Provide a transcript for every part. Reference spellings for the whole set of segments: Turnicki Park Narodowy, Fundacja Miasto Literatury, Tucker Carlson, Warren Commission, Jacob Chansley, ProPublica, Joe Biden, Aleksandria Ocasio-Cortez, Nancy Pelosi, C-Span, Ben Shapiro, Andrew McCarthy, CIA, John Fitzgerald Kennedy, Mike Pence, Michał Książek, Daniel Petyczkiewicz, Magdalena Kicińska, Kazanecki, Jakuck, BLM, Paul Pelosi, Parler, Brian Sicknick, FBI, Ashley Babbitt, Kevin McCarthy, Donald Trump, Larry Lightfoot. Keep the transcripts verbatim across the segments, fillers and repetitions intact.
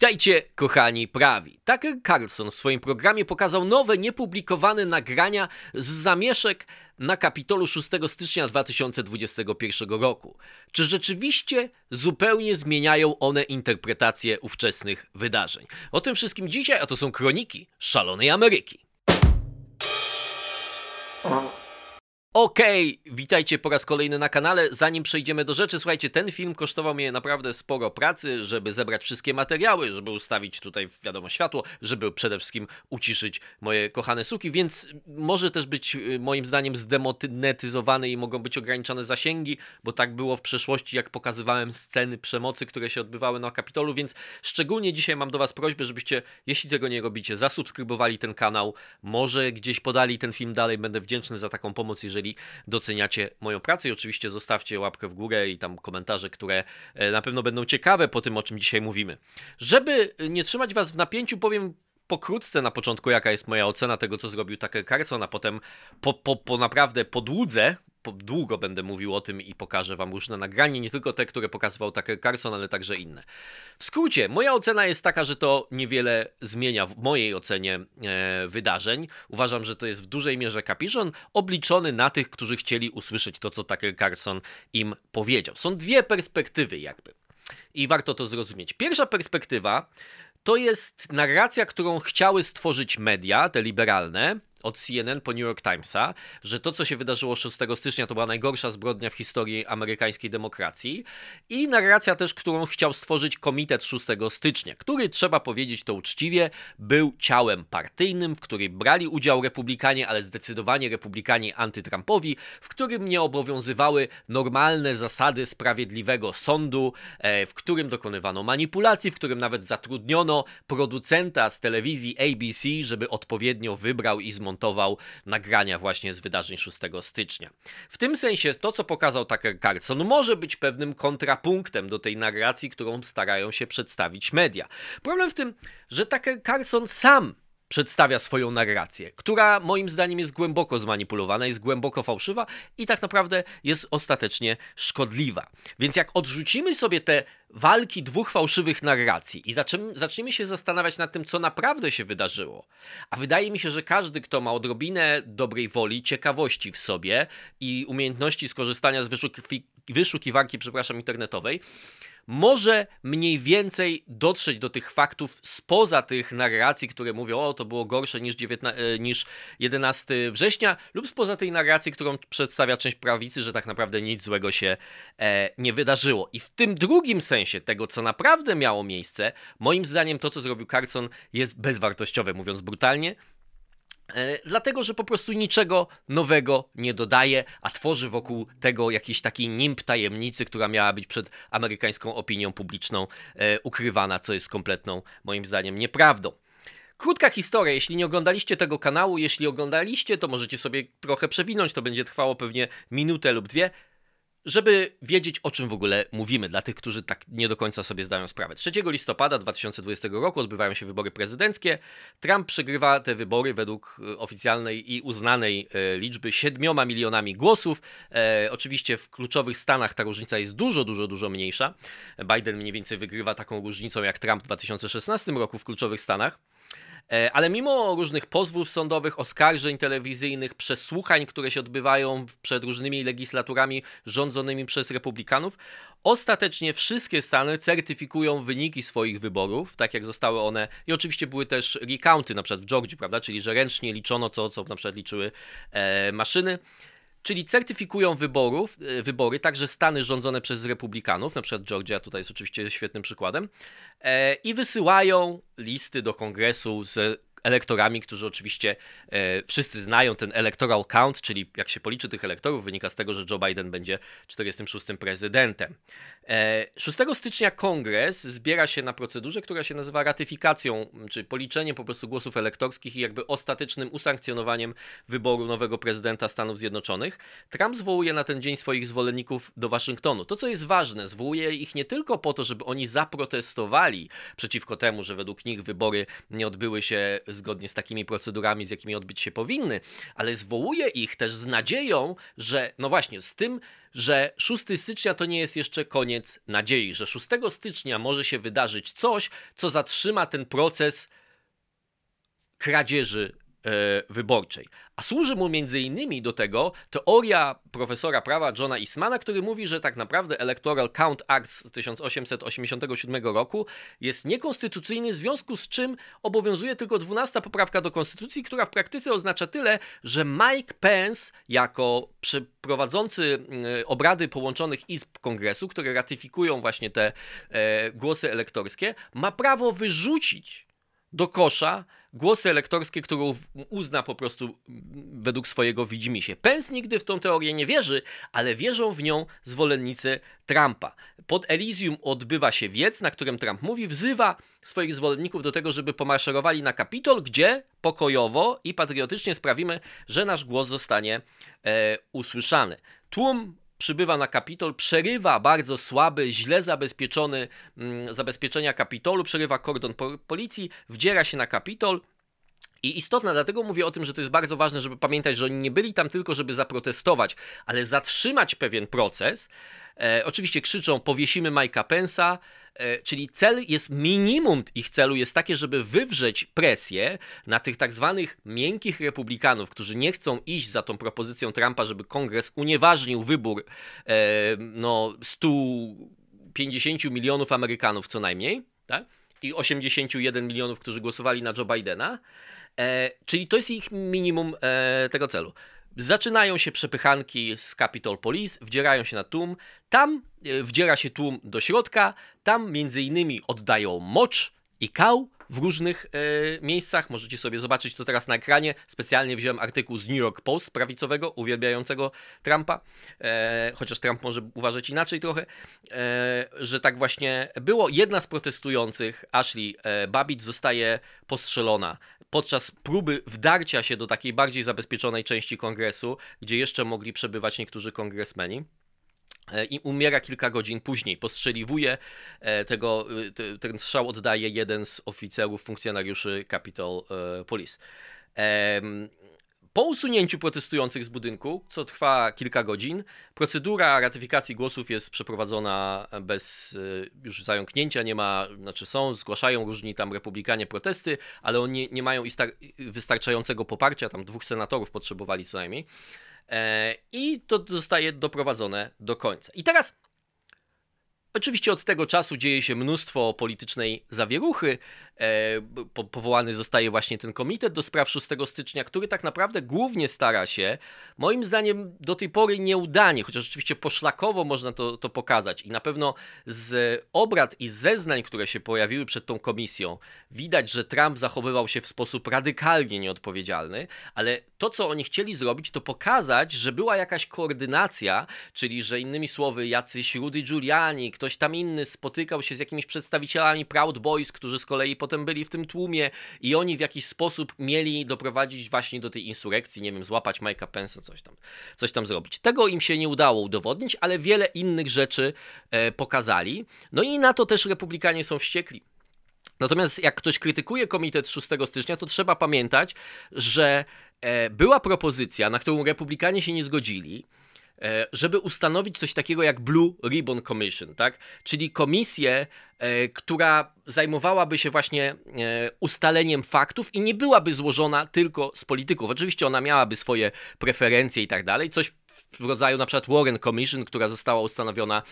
Witajcie, kochani prawi. Tucker Carlson w swoim programie pokazał nowe, niepublikowane nagrania z zamieszek na Kapitolu szóstego stycznia dwa tysiące dwudziestego pierwszego roku. Czy rzeczywiście zupełnie zmieniają one interpretację ówczesnych wydarzeń? O tym wszystkim dzisiaj, a to są Kroniki Szalonej Ameryki. Okej, okay, witajcie po raz kolejny na kanale. Zanim przejdziemy do rzeczy, słuchajcie, ten film kosztował mnie naprawdę sporo pracy, żeby zebrać wszystkie materiały, żeby ustawić tutaj, wiadomo, światło, żeby przede wszystkim uciszyć moje kochane suki, więc może też być moim zdaniem zdemonetyzowane i mogą być ograniczone zasięgi, bo tak było w przeszłości, jak pokazywałem sceny przemocy, które się odbywały na Kapitolu, więc szczególnie dzisiaj mam do was prośbę, żebyście, jeśli tego nie robicie, zasubskrybowali ten kanał, może gdzieś podali ten film dalej, będę wdzięczny za taką pomoc, jeżeli doceniacie moją pracę i oczywiście zostawcie łapkę w górę i tam komentarze, które na pewno będą ciekawe po tym, o czym dzisiaj mówimy. Żeby nie trzymać was w napięciu, powiem pokrótce na początku, jaka jest moja ocena tego, co zrobił Tucker Carlson, a potem po, po, po naprawdę podłudze, po długo będę mówił o tym i pokażę wam różne nagranie, nie tylko te, które pokazywał Tucker Carlson, ale także inne. W skrócie, moja ocena jest taka, że to niewiele zmienia w mojej ocenie e, wydarzeń. Uważam, że to jest w dużej mierze kapiszon obliczony na tych, którzy chcieli usłyszeć to, co Tucker Carlson im powiedział. Są dwie perspektywy jakby i warto to zrozumieć. Pierwsza perspektywa to jest narracja, którą chciały stworzyć media, te liberalne, od C N N po New York Timesa, że to, co się wydarzyło szóstego stycznia, to była najgorsza zbrodnia w historii amerykańskiej demokracji i narracja też, którą chciał stworzyć komitet szóstego stycznia, który, trzeba powiedzieć to uczciwie, był ciałem partyjnym, w którym brali udział republikanie, ale zdecydowanie republikanie antytrumpowi, w którym nie obowiązywały normalne zasady sprawiedliwego sądu, w którym dokonywano manipulacji, w którym nawet zatrudniono producenta z telewizji A B C, żeby odpowiednio wybrał i zmontował nagrania właśnie z wydarzeń szóstego stycznia. W tym sensie to, co pokazał Tucker Carlson, może być pewnym kontrapunktem do tej narracji, którą starają się przedstawić media. Problem w tym, że Tucker Carlson sam przedstawia swoją narrację, która moim zdaniem jest głęboko zmanipulowana, jest głęboko fałszywa i tak naprawdę jest ostatecznie szkodliwa. Więc jak odrzucimy sobie te walki dwóch fałszywych narracji i zaczniemy się zastanawiać nad tym, co naprawdę się wydarzyło, a wydaje mi się, że każdy, kto ma odrobinę dobrej woli, ciekawości w sobie i umiejętności skorzystania z wyszuki- wyszukiwarki, przepraszam, internetowej, może mniej więcej dotrzeć do tych faktów spoza tych narracji, które mówią, o to było gorsze niż, dziewiętna- niż jedenastego września, lub spoza tej narracji, którą przedstawia część prawicy, że tak naprawdę nic złego się e, nie wydarzyło. I w tym drugim sensie tego, co naprawdę miało miejsce, moim zdaniem to, co zrobił Carlson, jest bezwartościowe, mówiąc brutalnie. Dlatego, że po prostu niczego nowego nie dodaje, a tworzy wokół tego jakiś taki nimb tajemnicy, która miała być przed amerykańską opinią publiczną e, ukrywana, co jest kompletną, moim zdaniem, nieprawdą. Krótka historia, jeśli nie oglądaliście tego kanału, jeśli oglądaliście, to możecie sobie trochę przewinąć, to będzie trwało pewnie minutę lub dwie, żeby wiedzieć, o czym w ogóle mówimy, dla tych, którzy tak nie do końca sobie zdają sprawę. trzeciego listopada dwa tysiące dwudziestego roku odbywają się wybory prezydenckie. Trump przegrywa te wybory według oficjalnej i uznanej liczby siedmioma milionami głosów. E, oczywiście w kluczowych stanach ta różnica jest dużo, dużo, dużo mniejsza. Biden mniej więcej wygrywa taką różnicą jak Trump w dwa tysiące szesnastego roku w kluczowych stanach. Ale mimo różnych pozwów sądowych, oskarżeń telewizyjnych, przesłuchań, które się odbywają przed różnymi legislaturami rządzonymi przez republikanów, ostatecznie wszystkie stany certyfikują wyniki swoich wyborów, tak jak zostały one, i oczywiście były też recounty, na przykład w Georgii, prawda, czyli że ręcznie liczono to, co na przykład liczyły e, maszyny. Czyli certyfikują wyborów, wybory, także stany rządzone przez republikanów, na przykład Georgia tutaj jest oczywiście świetnym przykładem, e, i wysyłają listy do kongresu z elektorami, którzy oczywiście e, wszyscy znają ten electoral count, czyli jak się policzy tych elektorów, wynika z tego, że Joe Biden będzie czterdziestym szóstym prezydentem. E, szóstego stycznia kongres zbiera się na procedurze, która się nazywa ratyfikacją, czyli policzeniem po prostu głosów elektorskich i jakby ostatecznym usankcjonowaniem wyboru nowego prezydenta Stanów Zjednoczonych. Trump zwołuje na ten dzień swoich zwolenników do Waszyngtonu. To, co jest ważne, zwołuje ich nie tylko po to, żeby oni zaprotestowali przeciwko temu, że według nich wybory nie odbyły się z zgodnie z takimi procedurami, z jakimi odbyć się powinny, ale zwołuje ich też z nadzieją, że no właśnie z tym, że szóstego stycznia to nie jest jeszcze koniec nadziei, że szóstego stycznia może się wydarzyć coś, co zatrzyma ten proces kradzieży wyborczej. A służy mu między innymi do tego teoria profesora prawa Johna Eastmana, który mówi, że tak naprawdę Electoral Count Act z tysiąc osiemset osiemdziesiątego siódmego roku jest niekonstytucyjny, w związku z czym obowiązuje tylko dwunasta poprawka do konstytucji, która w praktyce oznacza tyle, że Mike Pence jako prowadzący obrady połączonych izb kongresu, które ratyfikują właśnie te e, głosy elektorskie, ma prawo wyrzucić do kosza głosy elektorskie, którą uzna po prostu według swojego widzimisię. Pence nigdy w tą teorię nie wierzy, ale wierzą w nią zwolennicy Trumpa. Pod Elizium odbywa się wiec, na którym Trump mówi, wzywa swoich zwolenników do tego, żeby pomaszerowali na Kapitol, gdzie pokojowo i patriotycznie sprawimy, że nasz głos zostanie e, usłyszany. Tłum przybywa na Kapitol, przerywa bardzo słaby, źle zabezpieczony mm, zabezpieczenia Kapitolu, przerywa kordon po- policji, wdziera się na Kapitol. I istotna, dlatego mówię o tym, że to jest bardzo ważne, żeby pamiętać, że oni nie byli tam tylko, żeby zaprotestować, ale zatrzymać pewien proces. E, oczywiście krzyczą, powiesimy Mike'a Pence'a, e, czyli cel jest, minimum ich celu jest takie, żeby wywrzeć presję na tych tak zwanych miękkich republikanów, którzy nie chcą iść za tą propozycją Trumpa, żeby kongres unieważnił wybór e, no, stu pięćdziesięciu milionów Amerykanów co najmniej, tak? I osiemdziesięciu jeden milionów, którzy głosowali na Joe Bidena. E, czyli to jest ich minimum e, tego celu. Zaczynają się przepychanki z Capitol Police, wdzierają się na tłum. Tam e, wdziera się tłum do środka. Tam między innymi oddają mocz i kał w różnych e, miejscach. Możecie sobie zobaczyć to teraz na ekranie. Specjalnie wziąłem artykuł z New York Post prawicowego, uwielbiającego Trumpa. E, chociaż Trump może uważać inaczej trochę, e, że tak właśnie było. Jedna z protestujących, Ashley e, Babbitt, zostaje postrzelona podczas próby wdarcia się do takiej bardziej zabezpieczonej części kongresu, gdzie jeszcze mogli przebywać niektórzy kongresmeni. I umiera kilka godzin później. Postrzeliwuje tego, ten strzał oddaje jeden z oficerów, funkcjonariuszy Capitol Police. Po usunięciu protestujących z budynku, co trwa kilka godzin, procedura ratyfikacji głosów jest przeprowadzona bez już zająknięcia, nie ma, znaczy są, zgłaszają różni tam republikanie protesty, ale oni nie mają wystarczającego poparcia, tam dwóch senatorów potrzebowali co najmniej. I to zostaje doprowadzone do końca. I teraz oczywiście od tego czasu dzieje się mnóstwo politycznej zawieruchy. Po- powołany zostaje właśnie ten komitet do spraw szóstego stycznia, który tak naprawdę głównie stara się, moim zdaniem do tej pory nieudanie, chociaż oczywiście poszlakowo można to, to pokazać i na pewno z obrad i zeznań, które się pojawiły przed tą komisją, widać, że Trump zachowywał się w sposób radykalnie nieodpowiedzialny, ale to, co oni chcieli zrobić, to pokazać, że była jakaś koordynacja, czyli że innymi słowy jacyś Rudy Giuliani, ktoś tam inny spotykał się z jakimiś przedstawicielami Proud Boys, którzy z kolei potem byli w tym tłumie i oni w jakiś sposób mieli doprowadzić właśnie do tej insurekcji, nie wiem, złapać Mike'a Pence'a, coś tam, coś tam zrobić. Tego im się nie udało udowodnić, ale wiele innych rzeczy e, pokazali. No i na to też republikanie są wściekli. Natomiast jak ktoś krytykuje komitet szóstego stycznia, to trzeba pamiętać, że e, była propozycja, na którą republikanie się nie zgodzili, żeby ustanowić coś takiego jak Blue Ribbon Commission, tak? Czyli komisję, e, która zajmowałaby się właśnie e, ustaleniem faktów i nie byłaby złożona tylko z polityków. Oczywiście ona miałaby swoje preferencje i tak dalej, coś w rodzaju na przykład Warren Commission, która została ustanowiona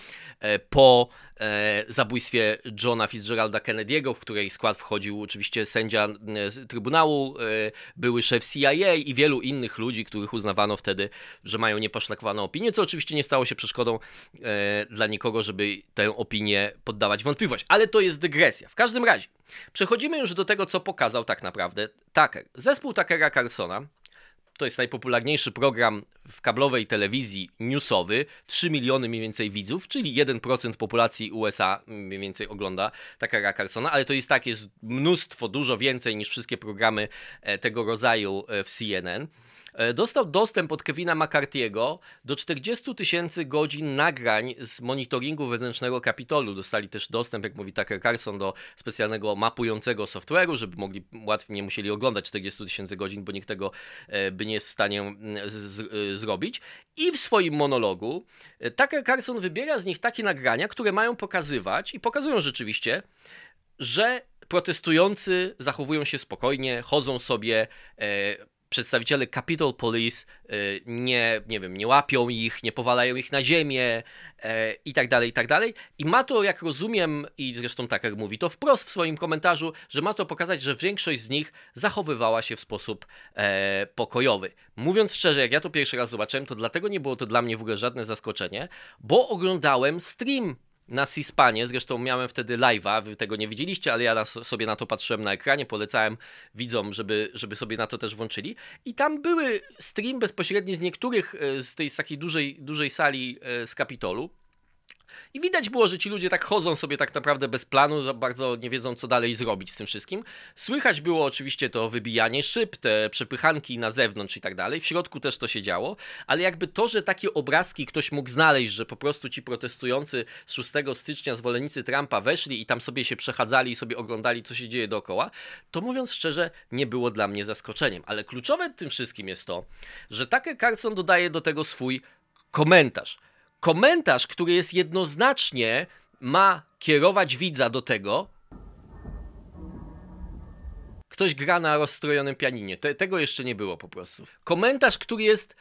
e, po e, zabójstwie Johna Fitzgeralda Kennedy'ego, w której skład wchodził oczywiście sędzia e, Trybunału, e, były szef C I A i wielu innych ludzi, których uznawano wtedy, że mają nieposzlakowaną opinię, co oczywiście nie stało się przeszkodą e, dla nikogo, żeby tę opinię poddawać wątpliwość. Ale to jest dygresja. W każdym razie przechodzimy już do tego, co pokazał tak naprawdę Tucker. Zespół Tuckera Carlsona, to jest najpopularniejszy program w kablowej telewizji newsowy, trzy miliony mniej więcej widzów, czyli jeden procent populacji U S A mniej więcej ogląda Tuckera Carlsona, ale to jest tak, jest mnóstwo, dużo więcej niż wszystkie programy tego rodzaju w C N N. dostał dostęp od Kevina McCarthy'ego do czterdzieści tysięcy godzin nagrań z monitoringu wewnętrznego Kapitolu. Dostali też dostęp, jak mówi Tucker Carlson, do specjalnego mapującego software'u, żeby mogli łatwiej, nie musieli oglądać czterdzieści tysięcy godzin, bo nikt tego by nie jest w stanie z, z, zrobić. I w swoim monologu Tucker Carlson wybiera z nich takie nagrania, które mają pokazywać i pokazują rzeczywiście, że protestujący zachowują się spokojnie, chodzą sobie, e, przedstawiciele Capitol Police e, nie, nie wiem, nie łapią ich, nie powalają ich na ziemię e, i tak dalej, i tak dalej. I ma to, jak rozumiem, i zresztą tak jak mówi to wprost w swoim komentarzu, że ma to pokazać, że większość z nich zachowywała się w sposób e, pokojowy. Mówiąc szczerze, jak ja to pierwszy raz zobaczyłem, to dlatego nie było to dla mnie w ogóle żadne zaskoczenie, bo oglądałem stream na C-Spanie, zresztą miałem wtedy live'a, wy tego nie widzieliście, ale ja sobie na to patrzyłem na ekranie, polecałem widzom, żeby, żeby sobie na to też włączyli. I tam były stream bezpośredni z niektórych, z tej z takiej dużej, dużej sali z Kapitolu. I widać było, że ci ludzie tak chodzą sobie tak naprawdę bez planu, że bardzo nie wiedzą, co dalej zrobić z tym wszystkim. Słychać było oczywiście to wybijanie szyb, te przepychanki na zewnątrz i tak dalej. W środku też to się działo, ale jakby to, że takie obrazki ktoś mógł znaleźć, że po prostu ci protestujący z szóstego stycznia zwolennicy Trumpa weszli i tam sobie się przechadzali i sobie oglądali, co się dzieje dookoła, to mówiąc szczerze, nie było dla mnie zaskoczeniem. Ale kluczowe w tym wszystkim jest to, że Tucker Carlson dodaje do tego swój komentarz. Komentarz, który jest jednoznacznie, ma kierować widza do tego. Ktoś gra na rozstrojonym pianinie. Te, tego jeszcze nie było po prostu. Komentarz, który jest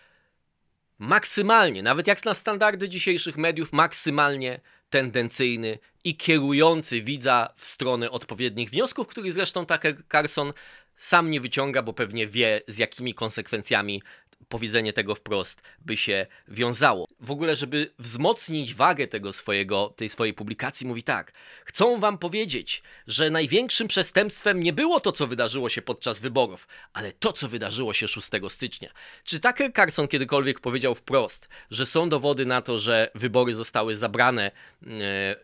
maksymalnie, nawet jak na standardy dzisiejszych mediów, maksymalnie tendencyjny i kierujący widza w stronę odpowiednich wniosków, który zresztą Tucker Carlson sam nie wyciąga, bo pewnie wie, z jakimi konsekwencjami powiedzenie tego wprost by się wiązało. W ogóle, żeby wzmocnić wagę tego swojego, tej swojej publikacji, mówi tak. Chcą wam powiedzieć, że największym przestępstwem nie było to, co wydarzyło się podczas wyborów, ale to, co wydarzyło się szóstego stycznia. Czy Tucker Carlson kiedykolwiek powiedział wprost, że są dowody na to, że wybory zostały zabrane yy,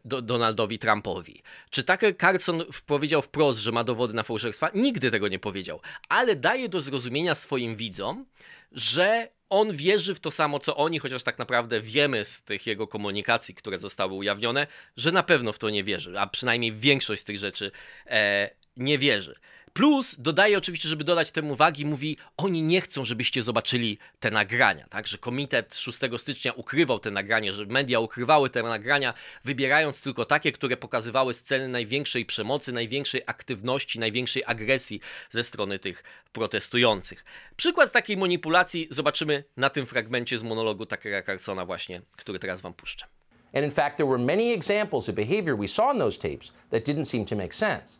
do, Donaldowi Trumpowi? Czy Tucker Carlson powiedział wprost, że ma dowody na fałszerstwa? Nigdy tego nie powiedział, ale daje do zrozumienia swoim widzom, że on wierzy w to samo, co oni, chociaż tak naprawdę wiemy z tych jego komunikacji, które zostały ujawnione, że na pewno w to nie wierzy, a przynajmniej większość z tych rzeczy e, nie wierzy. Plus dodaje oczywiście, żeby dodać temu wagi, mówi, oni nie chcą, żebyście zobaczyli te nagrania, tak, że komitet szóstego stycznia ukrywał te nagrania, że media ukrywały te nagrania, wybierając tylko takie, które pokazywały sceny największej przemocy, największej aktywności, największej agresji ze strony tych protestujących. Przykład takiej manipulacji zobaczymy na tym fragmencie z monologu Tuckera Carlsona właśnie, który teraz wam puszczę. And in fact, there were many examples of behavior we saw in those tapes that didn't seem to make sense.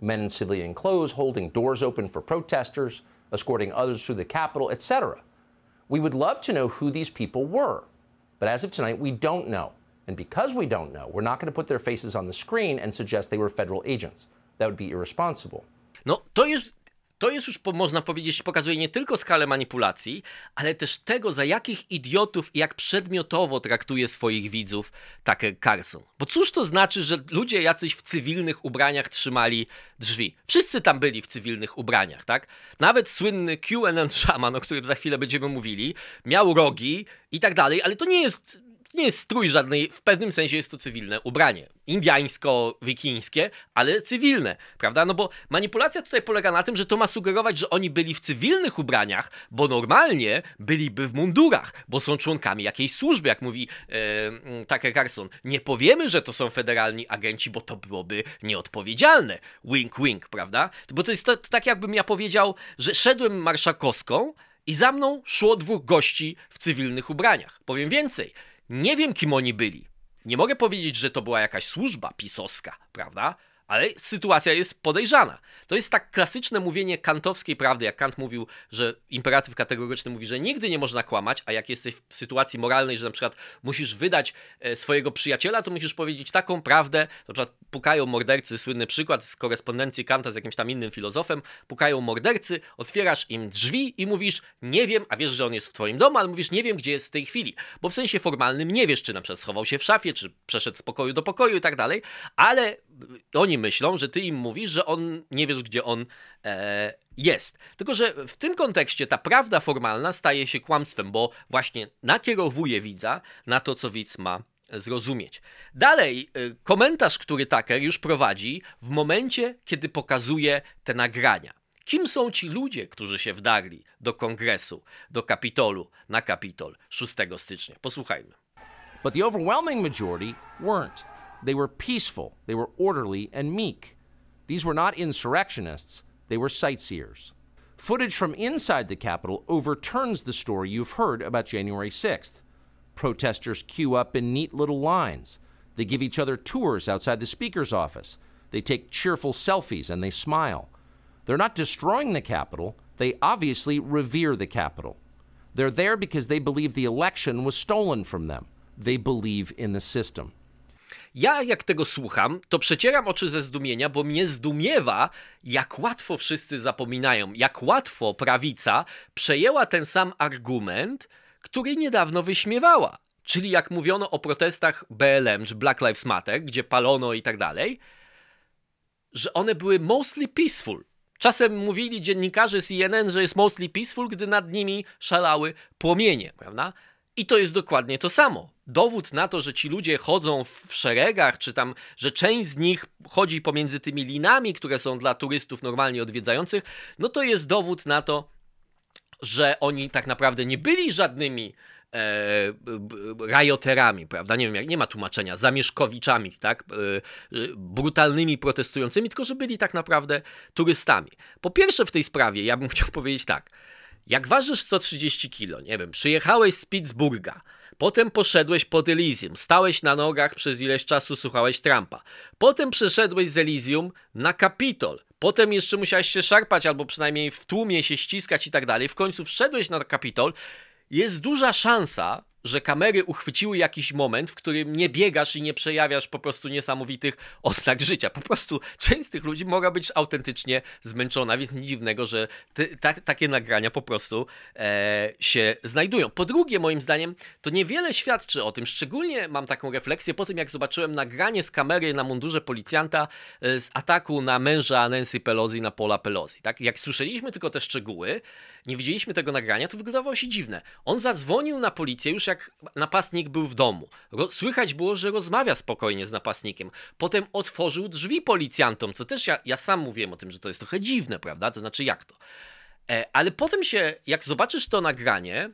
Men in civilian clothes, holding doors open for protesters, escorting others through the Capitol, et cetera. We would love to know who these people were, but as of tonight, we don't know. And because we don't know, we're not going to put their faces on the screen and suggest they were federal agents. That would be irresponsible. No, to jest, to jest już, można powiedzieć, pokazuje nie tylko skalę manipulacji, ale też tego, za jakich idiotów i jak przedmiotowo traktuje swoich widzów Tucker Carlson. Bo cóż to znaczy, że ludzie jacyś w cywilnych ubraniach trzymali drzwi? Wszyscy tam byli w cywilnych ubraniach, tak? Nawet słynny Q N N szaman, o którym za chwilę będziemy mówili, miał rogi i tak dalej, ale to nie jest... nie jest strój żadnej, w pewnym sensie jest to cywilne ubranie. Indiańsko-wikińskie, ale cywilne, prawda? No bo manipulacja tutaj polega na tym, że to ma sugerować, że oni byli w cywilnych ubraniach, bo normalnie byliby w mundurach, bo są członkami jakiejś służby, jak mówi e, Tucker Carlson. Nie powiemy, że to są federalni agenci, bo to byłoby nieodpowiedzialne. Wink, wink, prawda? Bo to jest to, to tak, jakbym ja powiedział, że szedłem marszałkowską i za mną szło dwóch gości w cywilnych ubraniach. Powiem więcej. Nie wiem, kim oni byli. Nie mogę powiedzieć, że to była jakaś służba pisowska, prawda? Ale sytuacja jest podejrzana. To jest tak klasyczne mówienie kantowskiej prawdy, jak Kant mówił, że imperatyw kategoryczny mówi, że nigdy nie można kłamać, a jak jesteś w sytuacji moralnej, że na przykład musisz wydać swojego przyjaciela, to musisz powiedzieć taką prawdę, na przykład pukają mordercy, słynny przykład z korespondencji Kanta z jakimś tam innym filozofem, pukają mordercy, otwierasz im drzwi i mówisz, nie wiem, a wiesz, że on jest w twoim domu, ale mówisz, nie wiem, gdzie jest w tej chwili, bo w sensie formalnym nie wiesz, czy na przykład schował się w szafie, czy przeszedł z pokoju do pokoju i tak dalej, ale oni oni myślą, że ty im mówisz, że on nie wiesz, gdzie on e, jest. Tylko że w tym kontekście ta prawda formalna staje się kłamstwem, bo właśnie nakierowuje widza na to, co widz ma zrozumieć. Dalej, komentarz, który Tucker już prowadzi w momencie, kiedy pokazuje te nagrania. Kim są ci ludzie, którzy się wdarli do Kongresu, do Kapitolu, na Kapitol szóstego stycznia? Posłuchajmy. But the overwhelming majority weren't. They were peaceful, they were orderly and meek. These were not insurrectionists, they were sightseers. Footage from inside the Capitol overturns the story you've heard about January sixth. Protesters queue up in neat little lines. They give each other tours outside the speaker's office. They take cheerful selfies and they smile. They're not destroying the Capitol, they obviously revere the Capitol. They're there because they believe the election was stolen from them. They believe in the system. Ja jak tego słucham, to przecieram oczy ze zdumienia, bo mnie zdumiewa, jak łatwo wszyscy zapominają, jak łatwo prawica przejęła ten sam argument, który niedawno wyśmiewała. Czyli jak mówiono o protestach B L M czy Black Lives Matter, gdzie palono i tak dalej, że one były mostly peaceful. Czasem mówili dziennikarze C N N, że jest mostly peaceful, gdy nad nimi szalały płomienie, prawda? I to jest dokładnie to samo. Dowód na to, że ci ludzie chodzą w szeregach, czy tam, że część z nich chodzi pomiędzy tymi linami, które są dla turystów normalnie odwiedzających, no to jest dowód na to, że oni tak naprawdę nie byli żadnymi e, rajoterami, prawda? Nie wiem, jak, nie ma tłumaczenia, zamieszkowiczami, tak? E, brutalnymi protestującymi, tylko że byli tak naprawdę turystami. Po pierwsze w tej sprawie ja bym chciał powiedzieć tak. Jak ważysz sto trzydzieści kilo, nie wiem, przyjechałeś z Pittsburgha, potem poszedłeś pod Elysium, stałeś na nogach przez ileś czasu, słuchałeś Trumpa, potem przeszedłeś z Elysium na Kapitol, potem jeszcze musiałeś się szarpać albo przynajmniej w tłumie się ściskać i tak dalej, w końcu wszedłeś na Kapitol, jest duża szansa, że kamery uchwyciły jakiś moment, w którym nie biegasz i nie przejawiasz po prostu niesamowitych oznak życia. Po prostu część z tych ludzi mogła być autentycznie zmęczona, więc nic dziwnego, że ty, ta, takie nagrania po prostu e, się znajdują. Po drugie, moim zdaniem, to niewiele świadczy o tym, szczególnie mam taką refleksję po tym, jak zobaczyłem nagranie z kamery na mundurze policjanta e, z ataku na męża Nancy Pelosi, na Paula Pelosi. Tak? Jak słyszeliśmy tylko te szczegóły, nie widzieliśmy tego nagrania, to wyglądało się dziwne. On zadzwonił na policję już jak napastnik był w domu. Ro- słychać było, że rozmawia spokojnie z napastnikiem. Potem otworzył drzwi policjantom, co też ja, ja sam mówiłem o tym, że to jest trochę dziwne, prawda? To znaczy jak to? E, ale potem się, jak zobaczysz to nagranie,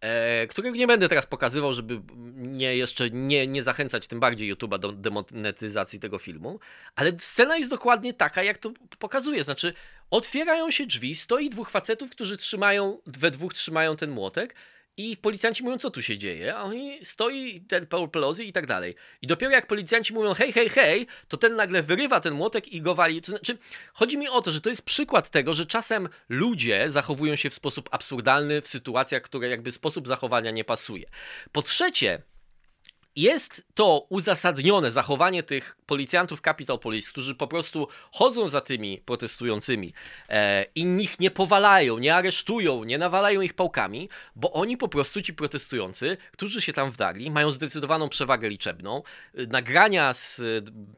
e, którego nie będę teraz pokazywał, żeby nie, jeszcze nie, nie zachęcać tym bardziej YouTube'a do demonetyzacji tego filmu, ale scena jest dokładnie taka, jak to pokazuje. Znaczy otwierają się drzwi, stoi dwóch facetów, którzy trzymają, we dwóch trzymają ten młotek, i policjanci mówią, co tu się dzieje, a oni stoi ten Paul Pelosi i tak dalej. I dopiero jak policjanci mówią hej, hej, hej, to ten nagle wyrywa ten młotek i go wali. To znaczy, chodzi mi o to, że to jest przykład tego, że czasem ludzie zachowują się w sposób absurdalny w sytuacjach, które jakby sposób zachowania nie pasuje. Po trzecie, jest to uzasadnione zachowanie tych policjantów Capitol Police, którzy po prostu chodzą za tymi protestującymi e, i ich nie powalają, nie aresztują, nie nawalają ich pałkami, bo oni po prostu, ci protestujący, którzy się tam wdarli, mają zdecydowaną przewagę liczebną. Nagrania z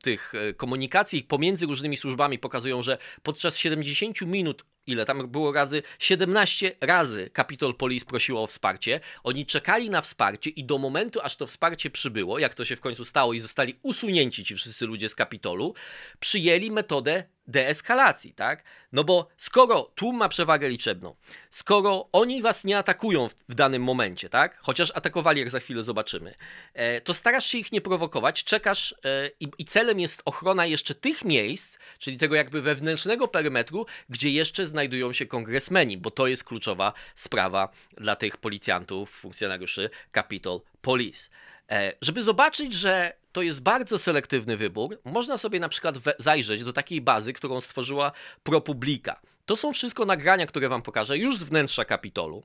tych komunikacji pomiędzy różnymi służbami pokazują, że podczas siedemdziesięciu minut, ile tam było razy? siedemnaście razy Capitol Police prosiło o wsparcie. Oni czekali na wsparcie i do momentu, aż to wsparcie przybyło, jak to się w końcu stało i zostali usunięci ci wszyscy ludzie z Kapitolu, przyjęli metodę deeskalacji, tak? No bo skoro tłum ma przewagę liczebną, skoro oni was nie atakują w, w danym momencie, tak? Chociaż atakowali, jak za chwilę zobaczymy, e, to starasz się ich nie prowokować, czekasz e, i, i celem jest ochrona jeszcze tych miejsc, czyli tego jakby wewnętrznego perymetru, gdzie jeszcze znajdują się kongresmeni, bo to jest kluczowa sprawa dla tych policjantów, funkcjonariuszy Capitol Police. E, żeby zobaczyć, że to jest bardzo selektywny wybór. Można sobie na przykład we- zajrzeć do takiej bazy, którą stworzyła ProPublica. To są wszystko nagrania, które wam pokażę już z wnętrza Kapitolu.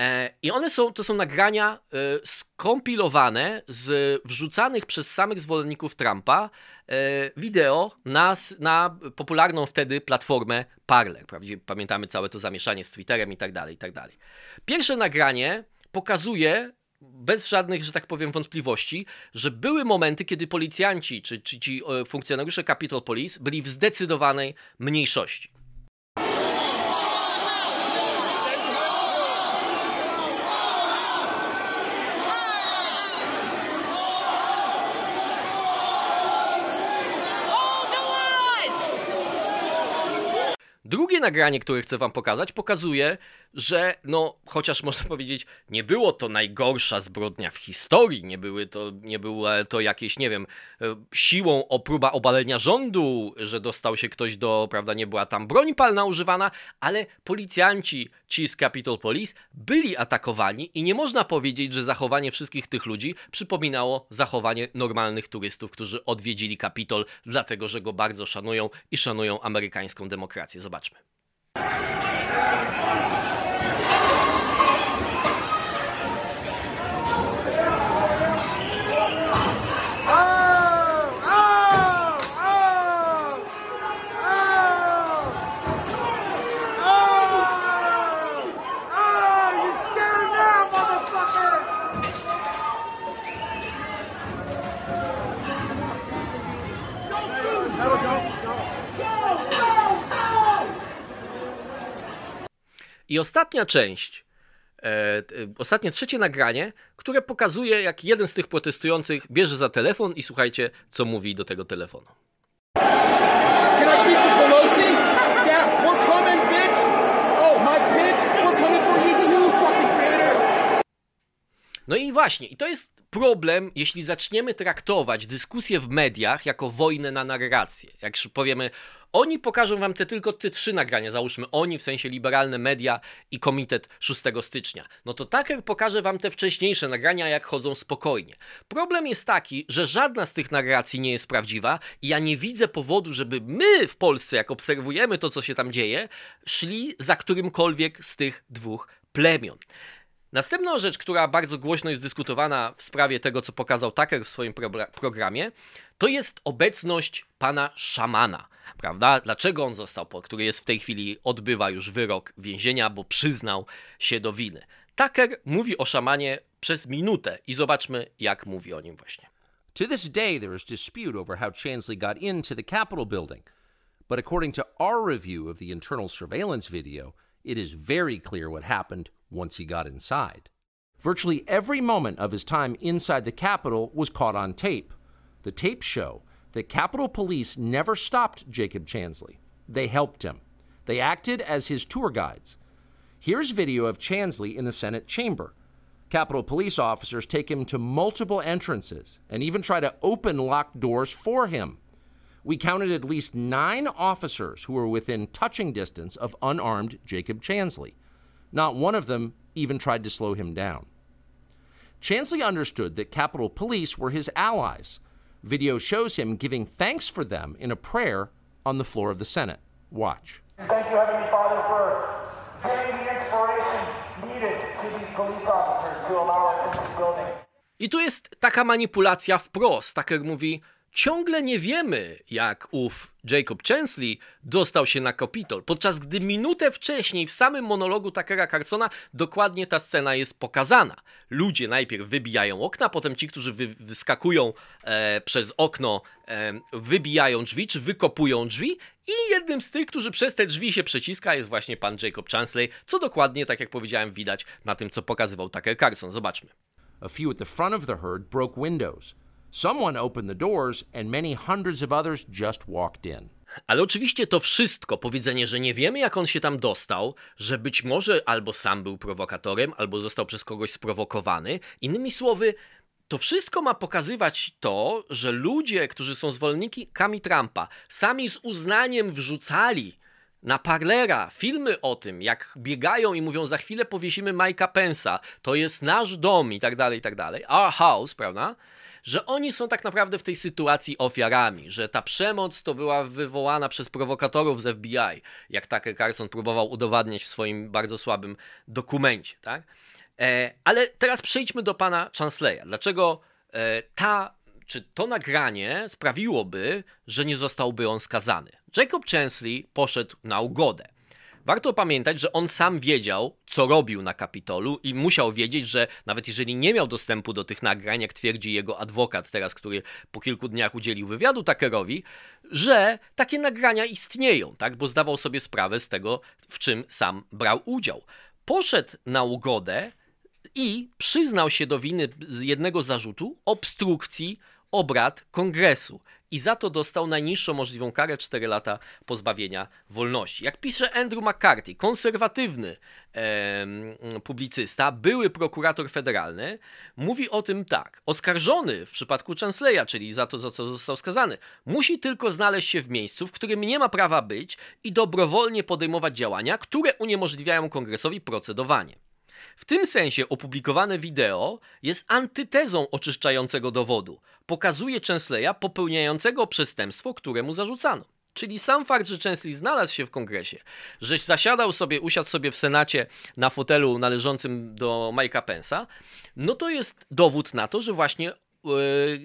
E, I one są, to są nagrania y, skompilowane z wrzucanych przez samych zwolenników Trumpa y, wideo na, na popularną wtedy platformę Parler. Prawdzie, pamiętamy całe to zamieszanie z Twitterem i tak dalej, i tak dalej. Pierwsze nagranie pokazuje bez żadnych, że tak powiem, wątpliwości, że były momenty, kiedy policjanci czy, czy ci funkcjonariusze Capitol Police byli w zdecydowanej mniejszości. Drugie nagranie, które chcę wam pokazać, pokazuje, że no, chociaż można powiedzieć, nie było to najgorsza zbrodnia w historii, nie były to, nie było to jakieś, nie wiem, siłą o próba obalenia rządu, że dostał się ktoś do, prawda, nie była tam broń palna używana, ale policjanci, ci z Capitol Police, byli atakowani i nie można powiedzieć, że zachowanie wszystkich tych ludzi przypominało zachowanie normalnych turystów, którzy odwiedzili Capitol, dlatego że go bardzo szanują i szanują amerykańską demokrację. Zobaczmy. I ostatnia część, e, ostatnie trzecie nagranie, które pokazuje, jak jeden z tych protestujących bierze za telefon i słuchajcie, co mówi do tego telefonu. Can I speak to Pelosi? Yeah, we're coming, bitch! Oh, Mike Pence, we're coming for you too, fucking traitor! No i właśnie, i to jest problem, jeśli zaczniemy traktować dyskusję w mediach jako wojnę na narrację. Jak powiemy, oni pokażą wam te tylko te trzy nagrania, załóżmy oni, w sensie liberalne media i komitet szóstego stycznia. No to Tucker pokaże wam te wcześniejsze nagrania, jak chodzą spokojnie. Problem jest taki, że żadna z tych narracji nie jest prawdziwa i ja nie widzę powodu, żeby my w Polsce, jak obserwujemy to, co się tam dzieje, szli za którymkolwiek z tych dwóch plemion. Następna rzecz, która bardzo głośno jest dyskutowana w sprawie tego, co pokazał Tucker w swoim pro- programie, to jest obecność pana szamana, prawda? Dlaczego on został, który jest w tej chwili, odbywa już wyrok więzienia, bo przyznał się do winy. Tucker mówi o szamanie przez minutę i zobaczmy, jak mówi o nim właśnie. To this day there is dispute over how Chansley got into the Capitol building, but according to our review of the internal surveillance video, it is very clear what happened once he got inside. Virtually every moment of his time inside the Capitol was caught on tape. The tapes show that Capitol Police never stopped Jacob Chansley. They helped him. They acted as his tour guides. Here's video of Chansley in the Senate chamber. Capitol Police officers take him to multiple entrances and even try to open locked doors for him. We counted at least nine officers who were within touching distance of unarmed Jacob Chansley. Not one of them even tried to slow him down. Chansley understood that Capitol Police were his allies. Video shows him giving thanks for them in a prayer on the floor of the Senate. Watch. Thank you, Heavenly Father, for giving the inspiration needed to these police officers to allow us in this building. I tu jest taka manipulacja wprost. Tucker mówi, ciągle nie wiemy, jak ów Jacob Chansley dostał się na Capitol, podczas gdy minutę wcześniej w samym monologu Tuckera Carlsona dokładnie ta scena jest pokazana. Ludzie najpierw wybijają okna, potem ci, którzy wy- wyskakują e, przez okno, e, wybijają drzwi czy wykopują drzwi i jednym z tych, którzy przez te drzwi się przeciska, jest właśnie pan Jacob Chansley, co dokładnie, tak jak powiedziałem, widać na tym, co pokazywał Tucker Carlson. Zobaczmy. A few at the front of the herd broke windows. Someone opened the doors and many hundreds of others just walked in. Ale oczywiście to wszystko, powiedzenie, że nie wiemy, jak on się tam dostał, że być może albo sam był prowokatorem, albo został przez kogoś sprowokowany. Innymi słowy, to wszystko ma pokazywać to, że ludzie, którzy są zwolennikami Trumpa, sami z uznaniem wrzucali na Parlera filmy o tym, jak biegają i mówią, za chwilę powiesimy Mike'a Pence'a, to jest nasz dom i tak dalej, i tak dalej. Our house, prawda? Że oni są tak naprawdę w tej sytuacji ofiarami, że ta przemoc to była wywołana przez prowokatorów z F B I, jak Tucker Carlson próbował udowadniać w swoim bardzo słabym dokumencie, tak? E, ale teraz przejdźmy do pana Chansleya. Dlaczego e, ta, czy to nagranie sprawiłoby, że nie zostałby on skazany? Jacob Chansley poszedł na ugodę. Warto pamiętać, że on sam wiedział, co robił na Kapitolu i musiał wiedzieć, że nawet jeżeli nie miał dostępu do tych nagrań, jak twierdzi jego adwokat teraz, który po kilku dniach udzielił wywiadu Tuckerowi, że takie nagrania istnieją, tak? Bo zdawał sobie sprawę z tego, w czym sam brał udział. Poszedł na ugodę i przyznał się do winy z jednego zarzutu obstrukcji obrad kongresu. I za to dostał najniższą możliwą karę, cztery lata pozbawienia wolności. Jak pisze Andrew McCarthy, konserwatywny e, publicysta, były prokurator federalny, mówi o tym tak. Oskarżony w przypadku Chansleya, czyli za to, za co został skazany, musi tylko znaleźć się w miejscu, w którym nie ma prawa być i dobrowolnie podejmować działania, które uniemożliwiają kongresowi procedowanie. W tym sensie opublikowane wideo jest antytezą oczyszczającego dowodu. Pokazuje Chansleya popełniającego przestępstwo, któremu zarzucano. Czyli sam fakt, że Chansley znalazł się w kongresie, że zasiadał sobie, usiadł sobie w Senacie na fotelu należącym do Mike'a Pence'a, no to jest dowód na to, że właśnie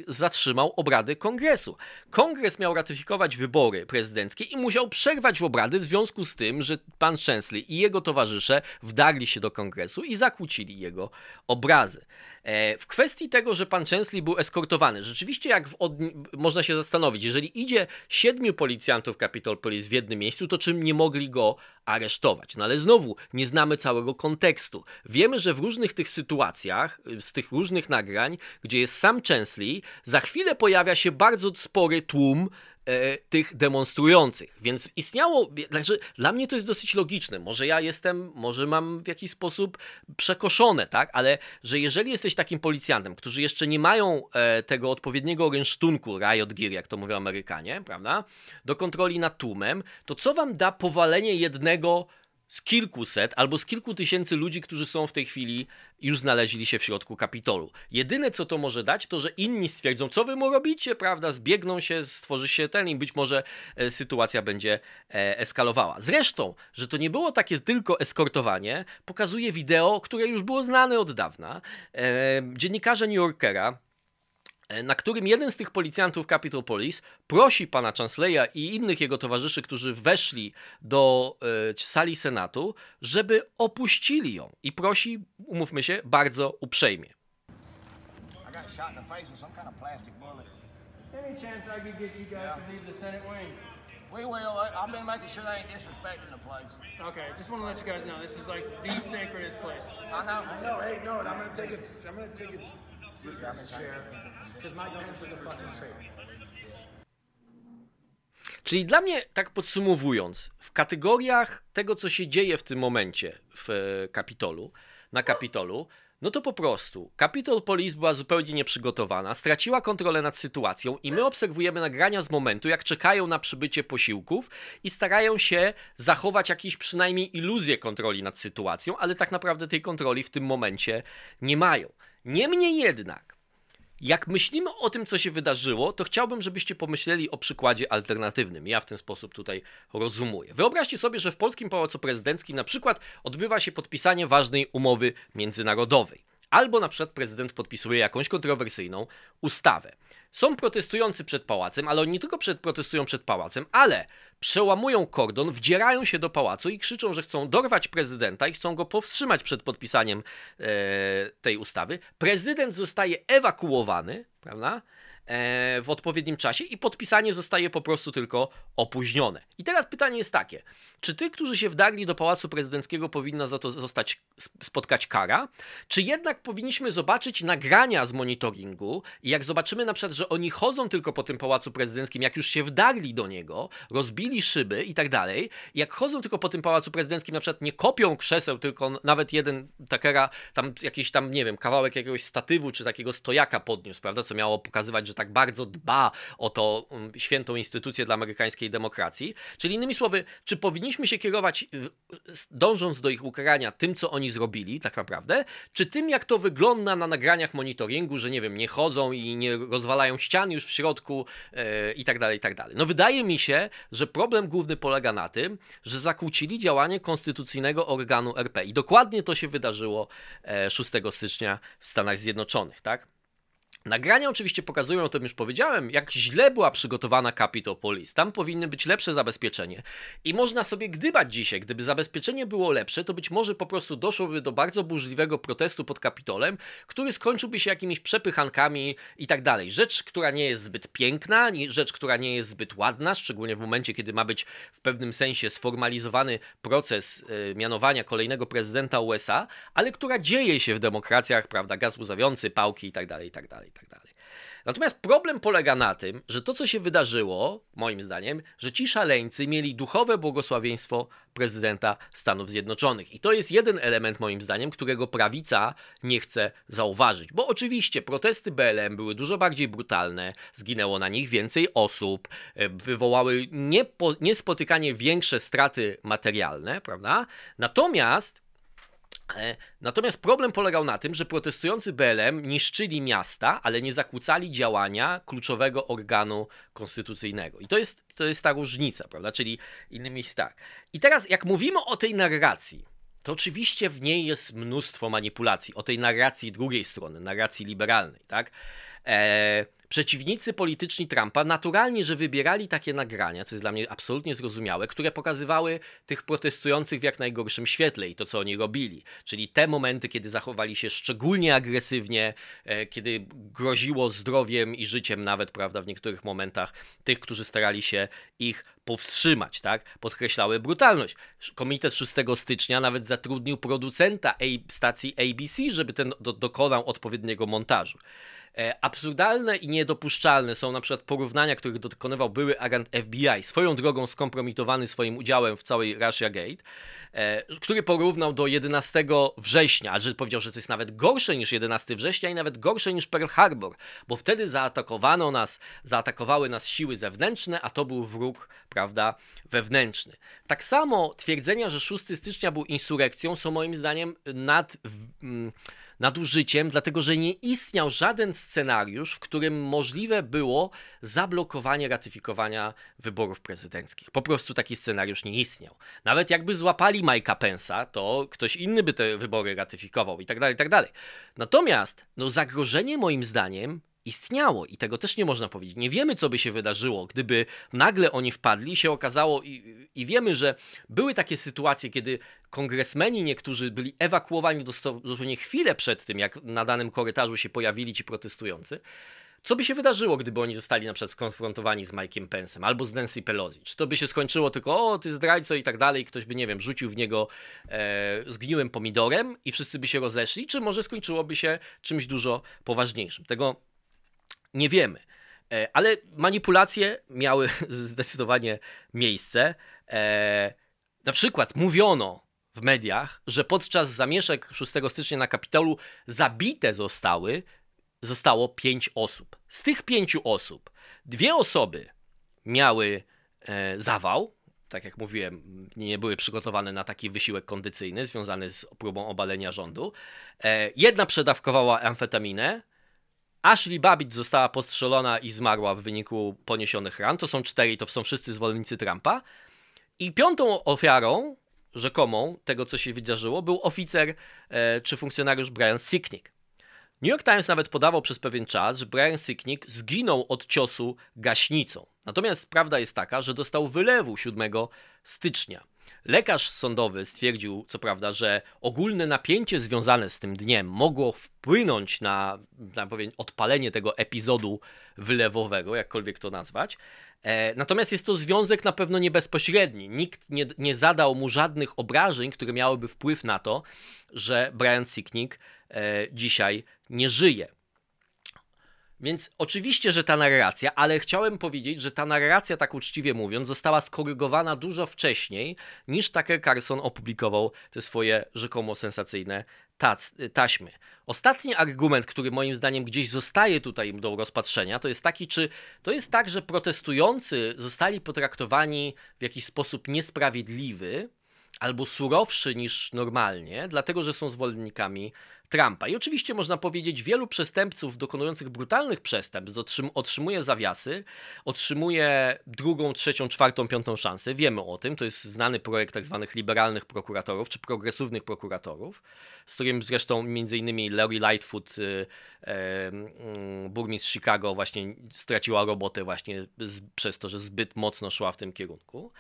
zatrzymał obrady kongresu. Kongres miał ratyfikować wybory prezydenckie i musiał przerwać w obrady w związku z tym, że pan Chansley i jego towarzysze wdarli się do kongresu i zakłócili jego obrazy. E, w kwestii tego, że pan Chansley był eskortowany, rzeczywiście jak w od... można się zastanowić, jeżeli idzie siedmiu policjantów Capitol Police w jednym miejscu, to czym nie mogli go aresztować? No ale znowu, nie znamy całego kontekstu. Wiemy, że w różnych tych sytuacjach, z tych różnych nagrań, gdzie jest sam Chansley, za chwilę pojawia się bardzo spory tłum e, tych demonstrujących, więc istniało, także dla mnie to jest dosyć logiczne, może ja jestem, może mam w jakiś sposób przekoszone, tak, ale że jeżeli jesteś takim policjantem, którzy jeszcze nie mają e, tego odpowiedniego rynsztunku, riot gear, jak to mówią Amerykanie, prawda, do kontroli nad tłumem, to co wam da powalenie jednego z kilkuset albo z kilku tysięcy ludzi, którzy są w tej chwili, już znaleźli się w środku Kapitolu. Jedyne, co to może dać, to, że inni stwierdzą, co wy mu robicie, prawda, zbiegną się, stworzy się ten i być może e, sytuacja będzie e, eskalowała. Zresztą, że to nie było takie tylko eskortowanie, pokazuje wideo, które już było znane od dawna. E, dziennikarza New Yorkera, na którym jeden z tych policjantów Capitol Police prosi pana Chansleya i innych jego towarzyszy, którzy weszli do y, sali Senatu, żeby opuścili ją. I prosi, umówmy się, bardzo uprzejmie. We will. I've been making sure they ain't disrespecting the place. Okay, just want to let you guys know this is like the sacredest place. I know, I know. Hey, no, I'm gonna take it. I'm gonna take it. Czyli dla mnie, tak podsumowując, w kategoriach tego, co się dzieje w tym momencie w Kapitolu, na Kapitolu, no to po prostu Capitol Police była zupełnie nieprzygotowana, straciła kontrolę nad sytuacją i my obserwujemy nagrania z momentu, jak czekają na przybycie posiłków i starają się zachować jakieś przynajmniej iluzję kontroli nad sytuacją, ale tak naprawdę tej kontroli w tym momencie nie mają. Niemniej jednak, jak myślimy o tym, co się wydarzyło, to chciałbym, żebyście pomyśleli o przykładzie alternatywnym. Ja w ten sposób tutaj rozumuję. Wyobraźcie sobie, że w polskim Pałacu Prezydenckim na przykład odbywa się podpisanie ważnej umowy międzynarodowej. Albo na przykład prezydent podpisuje jakąś kontrowersyjną ustawę. Są protestujący przed pałacem, ale oni nie tylko przed, protestują przed pałacem, ale przełamują kordon, wdzierają się do pałacu i krzyczą, że chcą dorwać prezydenta i chcą go powstrzymać przed podpisaniem e, tej ustawy. Prezydent zostaje ewakuowany, prawda? E, w odpowiednim czasie i podpisanie zostaje po prostu tylko opóźnione. I teraz pytanie jest takie, czy tych, którzy się wdarli do Pałacu Prezydenckiego powinna za to zostać, spotkać kara, czy jednak powinniśmy zobaczyć nagrania z monitoringu i jak zobaczymy na przykład, że oni chodzą tylko po tym Pałacu Prezydenckim, jak już się wdarli do niego, rozbili szyby i tak dalej, jak chodzą tylko po tym Pałacu Prezydenckim, na przykład nie kopią krzeseł, tylko nawet jeden Tuckera, tam jakiś tam, nie wiem, kawałek jakiegoś statywu czy takiego stojaka podniósł, prawda, co miało pokazywać, że tak bardzo dba o tą świętą instytucję dla amerykańskiej demokracji. Czyli innymi słowy, czy powinniśmy się kierować, dążąc do ich ukarania, tym, co oni zrobili tak naprawdę, czy tym, jak to wygląda na nagraniach monitoringu, że nie wiem, nie chodzą i nie rozwalają ścian już w środku yy, i tak dalej, i tak dalej. No wydaje mi się, że problem główny polega na tym, że zakłócili działanie konstytucyjnego organu R P i dokładnie to się wydarzyło e, szóstego stycznia w Stanach Zjednoczonych, tak? Nagrania oczywiście pokazują, o tym już powiedziałem, jak źle była przygotowana Capitol Police. Tam powinny być lepsze zabezpieczenie. I można sobie gdybać dzisiaj, gdyby zabezpieczenie było lepsze, to być może po prostu doszłoby do bardzo burzliwego protestu pod Kapitolem, który skończyłby się jakimiś przepychankami i tak dalej. Rzecz, która nie jest zbyt piękna, rzecz, która nie jest zbyt ładna, szczególnie w momencie, kiedy ma być w pewnym sensie sformalizowany proces yy, mianowania kolejnego prezydenta U S A, ale która dzieje się w demokracjach, prawda, gaz łzawiący, pałki i tak dalej, i tak dalej. I tak dalej. Natomiast problem polega na tym, że to, co się wydarzyło, moim zdaniem, że ci szaleńcy mieli duchowe błogosławieństwo prezydenta Stanów Zjednoczonych. I to jest jeden element, moim zdaniem, którego prawica nie chce zauważyć. Bo oczywiście protesty B L M były dużo bardziej brutalne, zginęło na nich więcej osób, wywołały niepo, niespotykanie większe straty materialne, prawda? Natomiast Natomiast problem polegał na tym, że protestujący B L M niszczyli miasta, ale nie zakłócali działania kluczowego organu konstytucyjnego. I to jest, to jest ta różnica, prawda? Czyli innymi tak. I teraz jak mówimy o tej narracji, to oczywiście w niej jest mnóstwo manipulacji. O tej narracji drugiej strony, narracji liberalnej, tak? Eee, przeciwnicy polityczni Trumpa naturalnie, że wybierali takie nagrania, co jest dla mnie absolutnie zrozumiałe, które pokazywały tych protestujących w jak najgorszym świetle i to, co oni robili. Czyli te momenty, kiedy zachowali się szczególnie agresywnie, e, kiedy groziło zdrowiem i życiem nawet, prawda, w niektórych momentach tych, którzy starali się ich powstrzymać, tak? Podkreślały brutalność. Komitet szóstego stycznia nawet zatrudnił producenta A- stacji A B C, żeby ten do- dokonał odpowiedniego montażu. Absurdalne i niedopuszczalne są na przykład porównania, których dokonywał były agent F B I, swoją drogą skompromitowany swoim udziałem w całej Russia Gate, który porównał do jedenastego września, a że powiedział, że to jest nawet gorsze niż jedenastego września i nawet gorsze niż Pearl Harbor, bo wtedy zaatakowano nas, zaatakowały nas siły zewnętrzne, a to był wróg, prawda, wewnętrzny. Tak samo twierdzenia, że szóstego stycznia był insurekcją, są moim zdaniem nad... Mm, nadużyciem, dlatego że nie istniał żaden scenariusz, w którym możliwe było zablokowanie ratyfikowania wyborów prezydenckich. Po prostu taki scenariusz nie istniał. Nawet jakby złapali Mike'a Pence'a, to ktoś inny by te wybory ratyfikował i tak dalej, i tak dalej. Natomiast no, zagrożenie moim zdaniem istniało i tego też nie można powiedzieć. Nie wiemy, co by się wydarzyło, gdyby nagle oni wpadli i się okazało i, i wiemy, że były takie sytuacje, kiedy kongresmeni niektórzy byli ewakuowani dosłownie chwilę przed tym, jak na danym korytarzu się pojawili ci protestujący. Co by się wydarzyło, gdyby oni zostali na przykład skonfrontowani z Mike'iem Pence'em albo z Nancy Pelosi? Czy to by się skończyło tylko, o ty zdrajco i tak dalej, ktoś by, nie wiem, rzucił w niego e, zgniłym pomidorem i wszyscy by się rozeszli, czy może skończyłoby się czymś dużo poważniejszym? Tego nie wiemy, ale manipulacje miały zdecydowanie miejsce. Na przykład mówiono w mediach, że podczas zamieszek szóstego stycznia na Kapitolu zabite zostały, zostało pięć osób. Z tych pięciu osób dwie osoby miały zawał, tak jak mówiłem, nie były przygotowane na taki wysiłek kondycyjny związany z próbą obalenia rządu. Jedna przedawkowała amfetaminę, Ashley Babbitt została postrzelona i zmarła w wyniku poniesionych ran. To są cztery, to są wszyscy zwolennicy Trumpa. I piątą ofiarą, rzekomą tego, co się wydarzyło, był oficer e, czy funkcjonariusz Brian Sicknick. New York Times nawet podawał przez pewien czas, że Brian Sicknick zginął od ciosu gaśnicą. Natomiast prawda jest taka, że dostał wylewu siódmego stycznia. Lekarz sądowy stwierdził, co prawda, że ogólne napięcie związane z tym dniem mogło wpłynąć na, na powiem, odpalenie tego epizodu wylewowego, jakkolwiek to nazwać. E, natomiast jest to związek na pewno nie bezpośredni. Nikt nie, nie zadał mu żadnych obrażeń, które miałyby wpływ na to, że Brian Sicknick e, dzisiaj nie żyje. Więc oczywiście, że ta narracja, ale chciałem powiedzieć, że ta narracja, tak uczciwie mówiąc, została skorygowana dużo wcześniej, niż Tucker Carlson opublikował te swoje rzekomo sensacyjne tac- taśmy. Ostatni argument, który moim zdaniem gdzieś zostaje tutaj do rozpatrzenia, to jest taki, czy to jest tak, że protestujący zostali potraktowani w jakiś sposób niesprawiedliwy, albo surowszy niż normalnie, dlatego że są zwolennikami Trumpa. I oczywiście można powiedzieć, wielu przestępców dokonujących brutalnych przestępstw otrzymuje zawiasy, otrzymuje drugą, trzecią, czwartą, piątą szansę. Wiemy o tym, to jest znany projekt tak zwanych liberalnych prokuratorów, czy progresywnych prokuratorów, z którym zresztą m.in. Larry Lightfoot, burmistrz Chicago, właśnie straciła robotę właśnie przez to, że zbyt mocno szła w tym kierunku.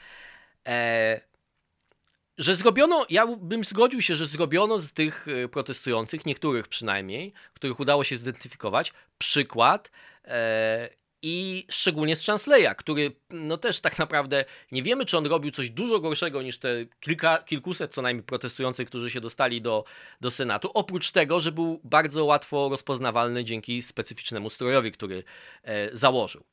Że zrobiono, ja bym zgodził się, że zrobiono z tych protestujących, niektórych przynajmniej, których udało się zidentyfikować, przykład e, i szczególnie z Chansleya, który no też tak naprawdę nie wiemy, czy on robił coś dużo gorszego niż te kilka, kilkuset co najmniej protestujących, którzy się dostali do, do Senatu, oprócz tego, że był bardzo łatwo rozpoznawalny dzięki specyficznemu strojowi, który e, założył.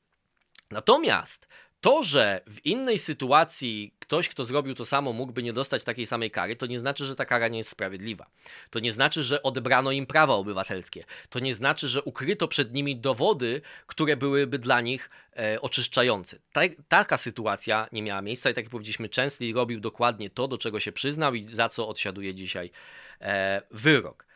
Natomiast to, że w innej sytuacji ktoś, kto zrobił to samo, mógłby nie dostać takiej samej kary, to nie znaczy, że ta kara nie jest sprawiedliwa. To nie znaczy, że odebrano im prawa obywatelskie. To nie znaczy, że ukryto przed nimi dowody, które byłyby dla nich e, oczyszczające. Ta, taka sytuacja nie miała miejsca i tak jak powiedzieliśmy, Chansley robił dokładnie to, do czego się przyznał i za co odsiaduje dzisiaj e, wyrok.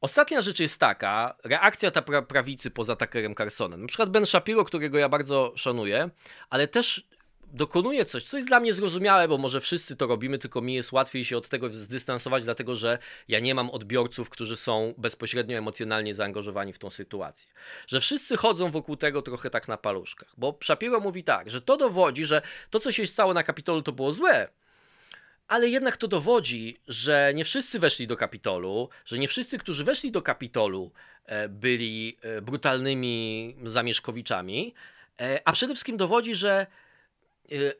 Ostatnia rzecz jest taka, reakcja ta pra- prawicy poza Tuckerem Carlsonem. Na przykład Ben Shapiro, którego ja bardzo szanuję, ale też dokonuje coś, co jest dla mnie zrozumiałe, bo może wszyscy to robimy, tylko mi jest łatwiej się od tego zdystansować, dlatego że ja nie mam odbiorców, którzy są bezpośrednio emocjonalnie zaangażowani w tą sytuację. Że wszyscy chodzą wokół tego trochę tak na paluszkach, bo Shapiro mówi tak, że to dowodzi, że to, co się stało na Kapitolu, to było złe, ale jednak to dowodzi, że nie wszyscy weszli do Kapitolu, że nie wszyscy, którzy weszli do Kapitolu, byli brutalnymi zamieszkowiczami, a przede wszystkim dowodzi, że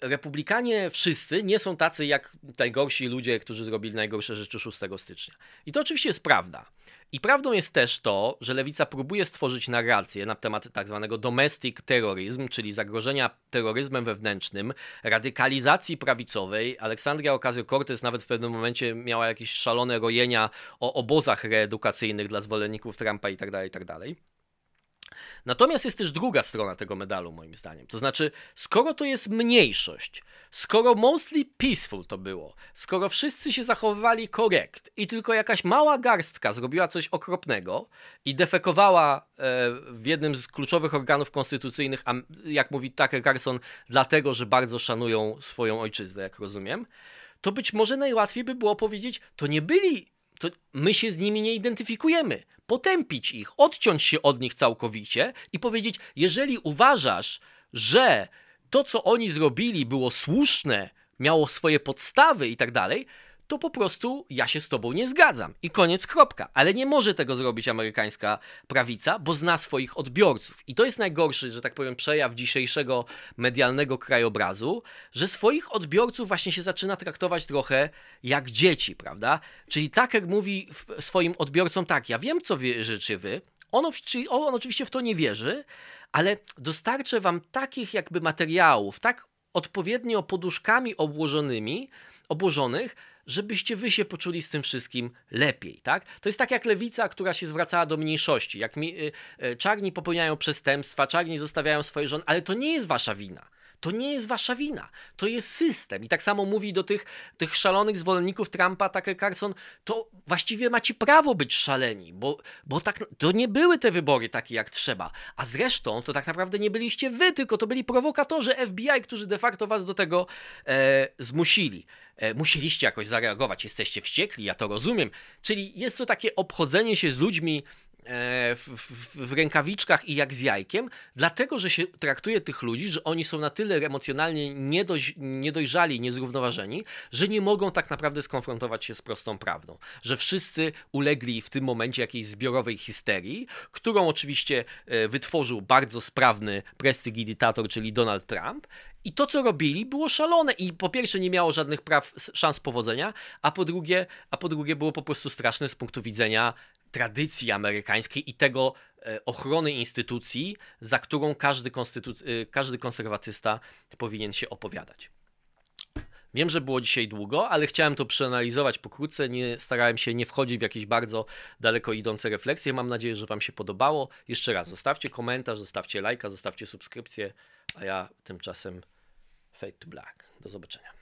Republikanie wszyscy nie są tacy jak najgorsi ludzie, którzy zrobili najgorsze rzeczy szóstego stycznia. I to oczywiście jest prawda. I prawdą jest też to, że lewica próbuje stworzyć narrację na temat tak zwanego domestic terrorism, czyli zagrożenia terroryzmem wewnętrznym, radykalizacji prawicowej. Aleksandria Ocasio-Cortez nawet w pewnym momencie miała jakieś szalone rojenia o obozach reedukacyjnych dla zwolenników Trumpa itd., itd. Natomiast jest też druga strona tego medalu moim zdaniem, to znaczy skoro to jest mniejszość, skoro mostly peaceful to było, skoro wszyscy się zachowywali korekt i tylko jakaś mała garstka zrobiła coś okropnego i defekowała e, w jednym z kluczowych organów konstytucyjnych, a jak mówi Tucker Carlson, dlatego, że bardzo szanują swoją ojczyznę, jak rozumiem, to być może najłatwiej by było powiedzieć, to nie byli to my się z nimi nie identyfikujemy. Potępić ich, odciąć się od nich całkowicie i powiedzieć, jeżeli uważasz, że to, co oni zrobili, było słuszne, miało swoje podstawy i tak dalej, to po prostu ja się z tobą nie zgadzam. I koniec, kropka. Ale nie może tego zrobić amerykańska prawica, bo zna swoich odbiorców. I to jest najgorszy, że tak powiem, przejaw dzisiejszego medialnego krajobrazu, że swoich odbiorców właśnie się zaczyna traktować trochę jak dzieci, prawda? Czyli Tucker mówi swoim odbiorcom tak, ja wiem, co wierzycie wy, on, on oczywiście w to nie wierzy, ale dostarczę wam takich jakby materiałów, tak odpowiednio poduszkami obłożonymi, obłożonych, żebyście wy się poczuli z tym wszystkim lepiej, tak? To jest tak jak lewica, która się zwracała do mniejszości, jak mi, y, y, czarni popełniają przestępstwa, czarni zostawiają swoje żony, ale to nie jest wasza wina. To nie jest wasza wina, to jest system. I tak samo mówi do tych, tych szalonych zwolenników Trumpa Tucker Carlson, to właściwie macie prawo być szaleni, bo, bo tak, to nie były te wybory takie jak trzeba. A zresztą to tak naprawdę nie byliście wy, tylko to byli prowokatorzy F B I, którzy de facto was do tego e, zmusili. E, musieliście jakoś zareagować, jesteście wściekli, ja to rozumiem. Czyli jest to takie obchodzenie się z ludźmi, W, w, w rękawiczkach i jak z jajkiem, dlatego, że się traktuje tych ludzi, że oni są na tyle emocjonalnie niedoj, niedojrzali, niezrównoważeni, że nie mogą tak naprawdę skonfrontować się z prostą prawdą. Że wszyscy ulegli w tym momencie jakiejś zbiorowej histerii, którą oczywiście wytworzył bardzo sprawny prestidigitator, czyli Donald Trump. I to, co robili, było szalone i po pierwsze nie miało żadnych praw, szans powodzenia, a po drugie, a po drugie było po prostu straszne z punktu widzenia tradycji amerykańskiej i tego e, ochrony instytucji, za którą każdy, konstytuc- każdy konserwatysta powinien się opowiadać. Wiem, że było dzisiaj długo, ale chciałem to przeanalizować pokrótce, nie, starałem się nie wchodzić w jakieś bardzo daleko idące refleksje. Mam nadzieję, że wam się podobało. Jeszcze raz, zostawcie komentarz, zostawcie lajka, zostawcie subskrypcję, a ja tymczasem fade to black. Do zobaczenia.